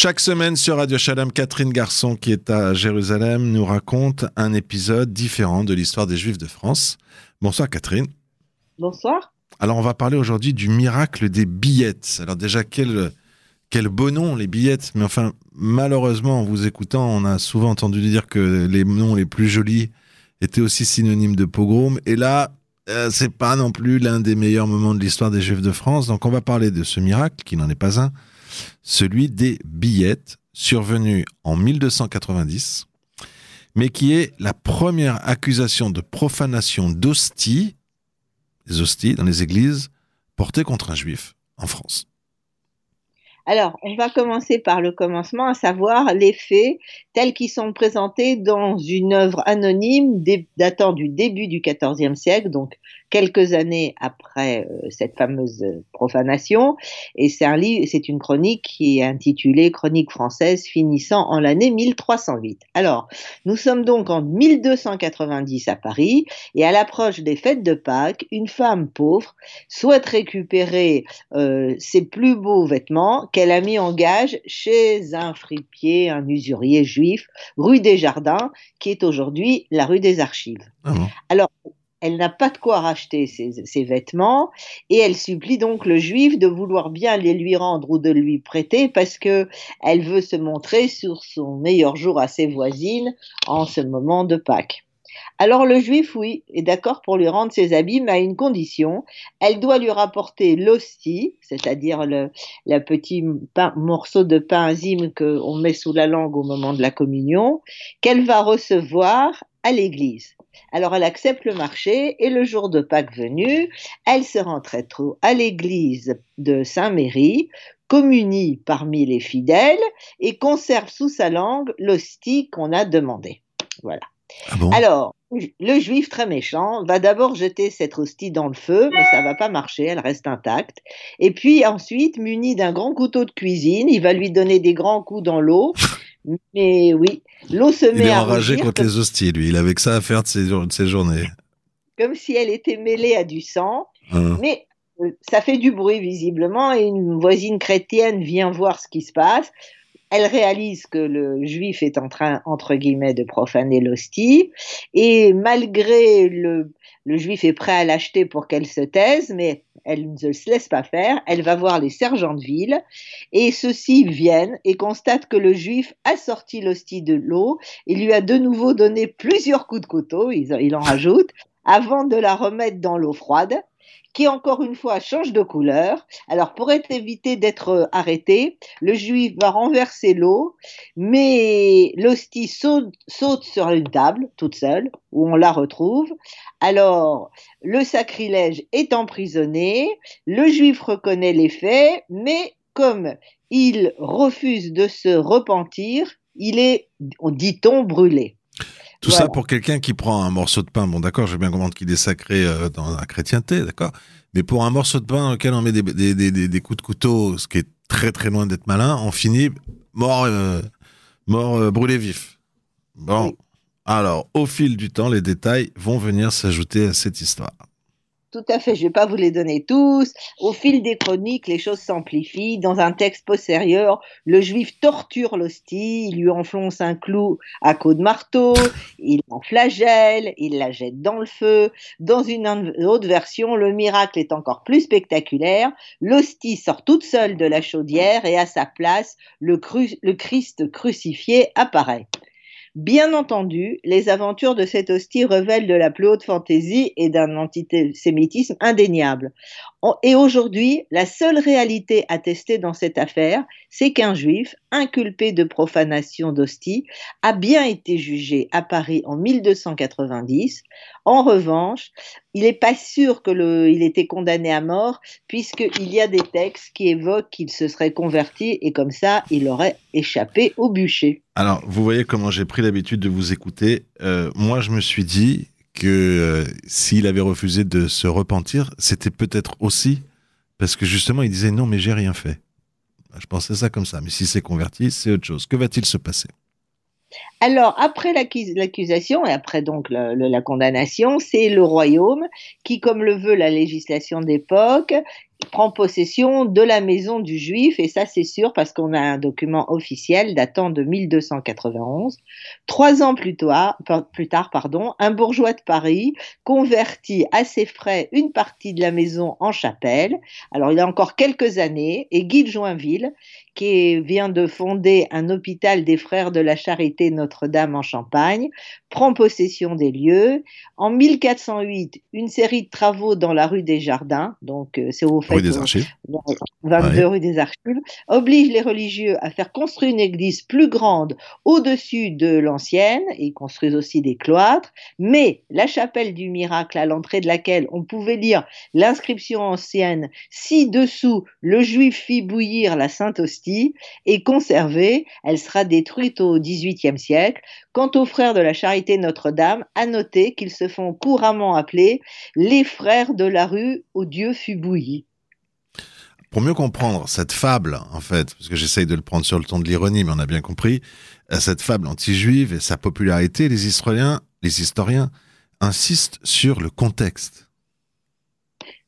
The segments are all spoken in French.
Chaque semaine sur Radio Shalom, Catherine Garson, qui est à Jérusalem, nous raconte un épisode différent de l'histoire des Juifs de France. Bonsoir Catherine. Bonsoir. Alors on va parler aujourd'hui du miracle des billettes. Alors déjà, quel beau nom, les billettes. Mais enfin, malheureusement, en vous écoutant, on a souvent entendu dire que les noms les plus jolis étaient aussi synonymes de pogrom. Et là, c'est pas non plus l'un des meilleurs moments de l'histoire des Juifs de France. Donc on va parler de ce miracle, qui n'en est pas un. Celui des billettes, survenu en 1290, mais qui est la première accusation de profanation d'hostie, les hosties dans les églises, portées contre un juif en France. Alors, on va commencer par le commencement, à savoir les faits tels qu'ils sont présentés dans une œuvre anonyme datant du début du XIVe siècle, donc quelques années après cette fameuse profanation. Et c'est une chronique qui est intitulée « Chronique française » finissant en l'année 1308. Alors, nous sommes donc en 1290 à Paris, et à l'approche des fêtes de Pâques, une femme pauvre souhaite récupérer ses plus beaux vêtements qu'elle a mis en gage chez un fripier, un usurier juif, rue des Jardins, qui est aujourd'hui la rue des Archives. Ah bon. Alors, elle n'a pas de quoi racheter ses vêtements et elle supplie donc le juif de vouloir bien les lui rendre ou de lui prêter parce que elle veut se montrer sur son meilleur jour à ses voisines en ce moment de Pâques. Alors le juif, oui, est d'accord pour lui rendre ses habits, mais à une condition, elle doit lui rapporter l'hostie, c'est-à-dire le petit morceau de pain azime qu'on met sous la langue au moment de la communion, qu'elle va recevoir à l'église. Alors elle accepte le marché et le jour de Pâques venu, elle se rend très tôt à l'église de Saint-Méry, communie parmi les fidèles et conserve sous sa langue l'hostie qu'on a demandée. Voilà. Ah bon ? Alors, le juif très méchant va d'abord jeter cette hostie dans le feu, mais ça ne va pas marcher, elle reste intacte. Et puis ensuite, muni d'un grand couteau de cuisine, il va lui donner des grands coups dans l'eau. Mais oui, l'eau se met à rougir. Il est enragé contre les hosties, lui. Il avait que ça à faire de ses journées. Comme si elle était mêlée à du sang. Mais ça fait du bruit, visiblement, et une voisine chrétienne vient voir ce qui se passe. Elle réalise que le juif est en train, entre guillemets, de profaner l'hostie. Et malgré le juif est prêt à l'acheter pour qu'elle se taise, mais elle ne se laisse pas faire. Elle va voir les sergents de ville et ceux-ci viennent et constatent que le juif a sorti l'hostie de l'eau et lui a de nouveau donné plusieurs coups de couteau, il en rajoute, avant de la remettre dans l'eau froide, qui encore une fois change de couleur. Alors pour éviter d'être arrêté, le juif va renverser l'eau, mais l'hostie saute sur une table toute seule, où on la retrouve. Alors le sacrilège est emprisonné, le juif reconnaît les faits, mais comme il refuse de se repentir, il est, dit-on, brûlé. Tout voilà. Ça pour quelqu'un qui prend un morceau de pain. Bon, d'accord, j'ai bien compris qu'il est sacré dans la chrétienté, d'accord. Mais pour un morceau de pain dans lequel on met des coups de couteau, ce qui est très très loin d'être malin, on finit mort brûlé vif. Bon, oui. Alors, au fil du temps, les détails vont venir s'ajouter à cette histoire. Tout à fait, je ne vais pas vous les donner tous. Au fil des chroniques, les choses s'amplifient. Dans un texte postérieur, le juif torture l'hostie, il lui enfonce un clou à coups de marteau, il en flagelle, il la jette dans le feu. Dans une autre version, le miracle est encore plus spectaculaire. L'hostie sort toute seule de la chaudière et à sa place, le Christ crucifié apparaît. Bien entendu, les aventures de cette hostie révèlent de la plus haute fantaisie et d'un antisémitisme indéniable. Et aujourd'hui, la seule réalité attestée dans cette affaire, c'est qu'un juif, inculpé de profanation d'hostie, a bien été jugé à Paris en 1290. En revanche, il n'est pas sûr qu'il était condamné à mort, puisqu'il y a des textes qui évoquent qu'il se serait converti et comme ça, il aurait échappé au bûcher. Alors, vous voyez comment j'ai pris l'habitude de vous écouter. Moi, je me suis dit que s'il avait refusé de se repentir, c'était peut-être aussi parce que justement, il disait non, mais j'ai rien fait. Je pensais ça comme ça. Mais s'il s'est converti, c'est autre chose. Que va-t-il se passer ? Alors, après l'accusation et après donc la condamnation, c'est le royaume qui, comme le veut la législation d'époque, prend possession de la maison du juif, et ça c'est sûr parce qu'on a un document officiel datant de 1291. 3 ans plus tard, un bourgeois de Paris convertit à ses frais une partie de la maison en chapelle. Alors il y a encore quelques années, et Guy de Joinville, qui vient de fonder un hôpital des Frères de la Charité Notre-Dame en Champagne, prend possession des lieux. En 1408, une série de travaux dans la rue des Jardins, donc c'est au fait des Archives, 22 rue des Archives, oblige les religieux à faire construire une église plus grande au-dessus de l'ancienne. Ils construisent aussi des cloîtres, mais la chapelle du Miracle, à l'entrée de laquelle on pouvait lire l'inscription ancienne « Ci-dessous, le Juif fit bouillir la Sainte Hostie », est conservée. Elle sera détruite au XVIIIe siècle. Quant aux frères de la Charité Notre-Dame, à noter qu'ils se font couramment appeler les frères de la rue où Dieu fut bouilli. Pour mieux comprendre cette fable, en fait, parce que j'essaye de le prendre sur le ton de l'ironie, mais on a bien compris, cette fable anti-juive et sa popularité, les historiens insistent sur le contexte.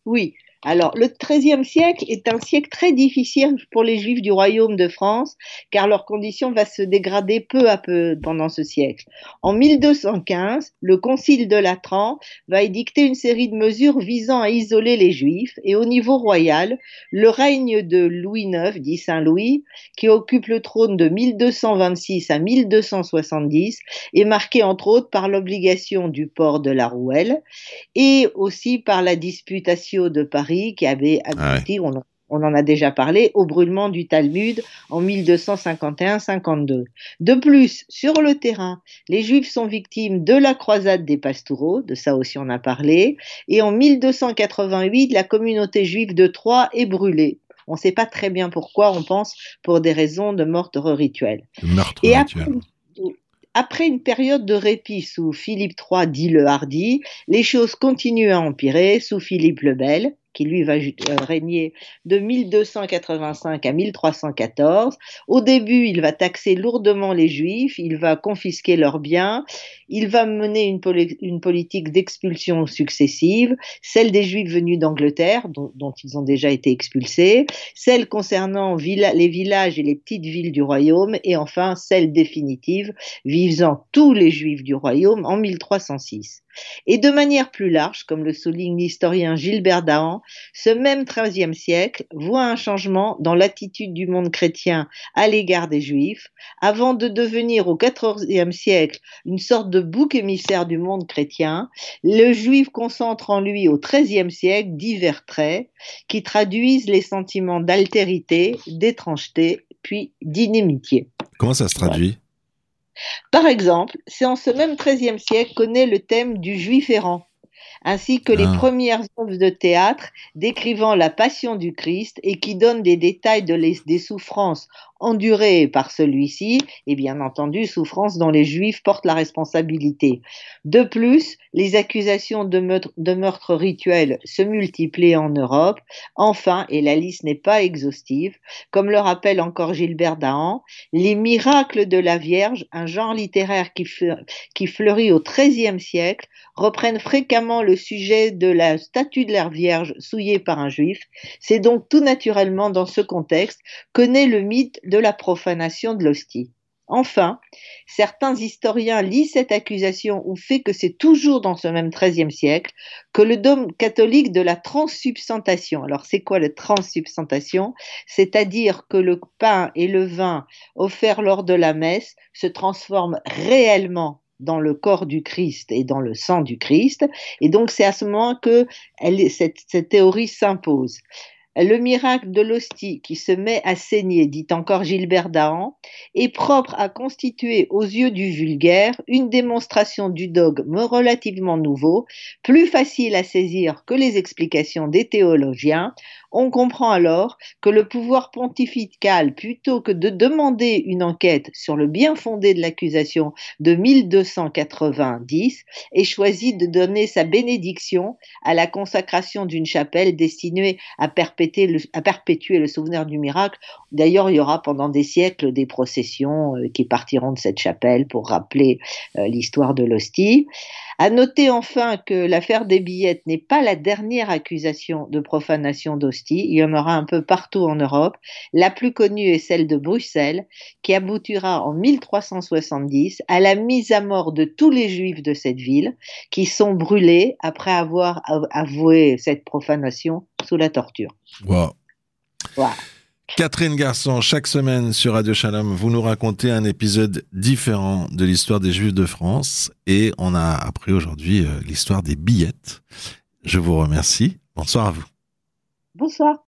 Oui. Alors, le XIIIe siècle est un siècle très difficile pour les Juifs du Royaume de France, car leur condition va se dégrader peu à peu pendant ce siècle. En 1215, le Concile de Latran va édicter une série de mesures visant à isoler les Juifs, et au niveau royal, le règne de Louis IX, dit Saint Louis, qui occupe le trône de 1226 à 1270, est marqué entre autres par l'obligation du port de la Rouelle, et aussi par la disputatio de Paris, qui avait abouti, on en a déjà parlé, au brûlement du Talmud en 1251-52. De plus, sur le terrain, les Juifs sont victimes de la croisade des Pastoureaux, de ça aussi on a parlé, et en 1288, la communauté juive de Troyes est brûlée. On ne sait pas très bien pourquoi, on pense pour des raisons de meurtre rituel. Après une période de répit sous Philippe III, dit le Hardi, les choses continuent à empirer sous Philippe le Bel, qui lui va régner de 1285 à 1314. Au début, il va taxer lourdement les Juifs, il va confisquer leurs biens, il va mener une politique d'expulsion successive, celle des Juifs venus d'Angleterre, dont ils ont déjà été expulsés, celle concernant les villages et les petites villes du royaume, et enfin celle définitive visant tous les Juifs du royaume en 1306. Et de manière plus large, comme le souligne l'historien Gilbert Dahan, ce même XIIIe siècle voit un changement dans l'attitude du monde chrétien à l'égard des Juifs, avant de devenir au XIVe siècle une sorte de bouc émissaire du monde chrétien. Le Juif concentre en lui au XIIIe siècle divers traits qui traduisent les sentiments d'altérité, d'étrangeté, puis d'inimitié. Comment ça se traduit ? Par exemple, c'est en ce même XIIIe siècle qu'on connaît le thème du Juif errant, ainsi que les premières œuvres de théâtre décrivant la passion du Christ et qui donnent des détails des souffrances endurées par celui-ci, et bien entendu souffrances dont les Juifs portent la responsabilité. De plus, les accusations de meurtre rituel se multiplient en Europe. Enfin, et la liste n'est pas exhaustive, comme le rappelle encore Gilbert Dahan, les miracles de la Vierge, un genre littéraire qui fleurit au XIIIe siècle, reprennent fréquemment le sujet de la statue de la Vierge souillée par un Juif. C'est donc tout naturellement dans ce contexte que naît le mythe de la profanation de l'hostie. Enfin, certains historiens lient cette accusation au fait que c'est toujours dans ce même XIIIe siècle que le dogme catholique de la transsubstantation. Alors, c'est quoi la transsubstantation ? C'est-à-dire que le pain et le vin offerts lors de la messe se transforment réellement dans le corps du Christ et dans le sang du Christ. Et donc, c'est à ce moment que cette théorie s'impose. Le miracle de l'hostie qui se met à saigner, dit encore Gilbert Dahan, est propre à constituer aux yeux du vulgaire une démonstration du dogme relativement nouveau, plus facile à saisir que les explications des théologiens. On comprend alors que le pouvoir pontifical, plutôt que de demander une enquête sur le bien fondé de l'accusation de 1290, ait choisi de donner sa bénédiction à la consacration d'une chapelle destinée à perpétuer le souvenir du miracle. D'ailleurs, il y aura pendant des siècles des processions qui partiront de cette chapelle pour rappeler l'histoire de l'hostie. À noter enfin que l'affaire des billettes n'est pas la dernière accusation de profanation d'hostie d'hostie. Il y en aura un peu partout en Europe. La plus connue est celle de Bruxelles, qui aboutira en 1370 à la mise à mort de tous les Juifs de cette ville, qui sont brûlés après avoir avoué cette profanation sous la torture. Wow. Wow. Catherine Garson, chaque semaine sur Radio Shalom, vous nous racontez un épisode différent de l'histoire des Juifs de France, et on a appris aujourd'hui l'histoire des billettes. Je vous remercie. Bonsoir à vous. Bonsoir.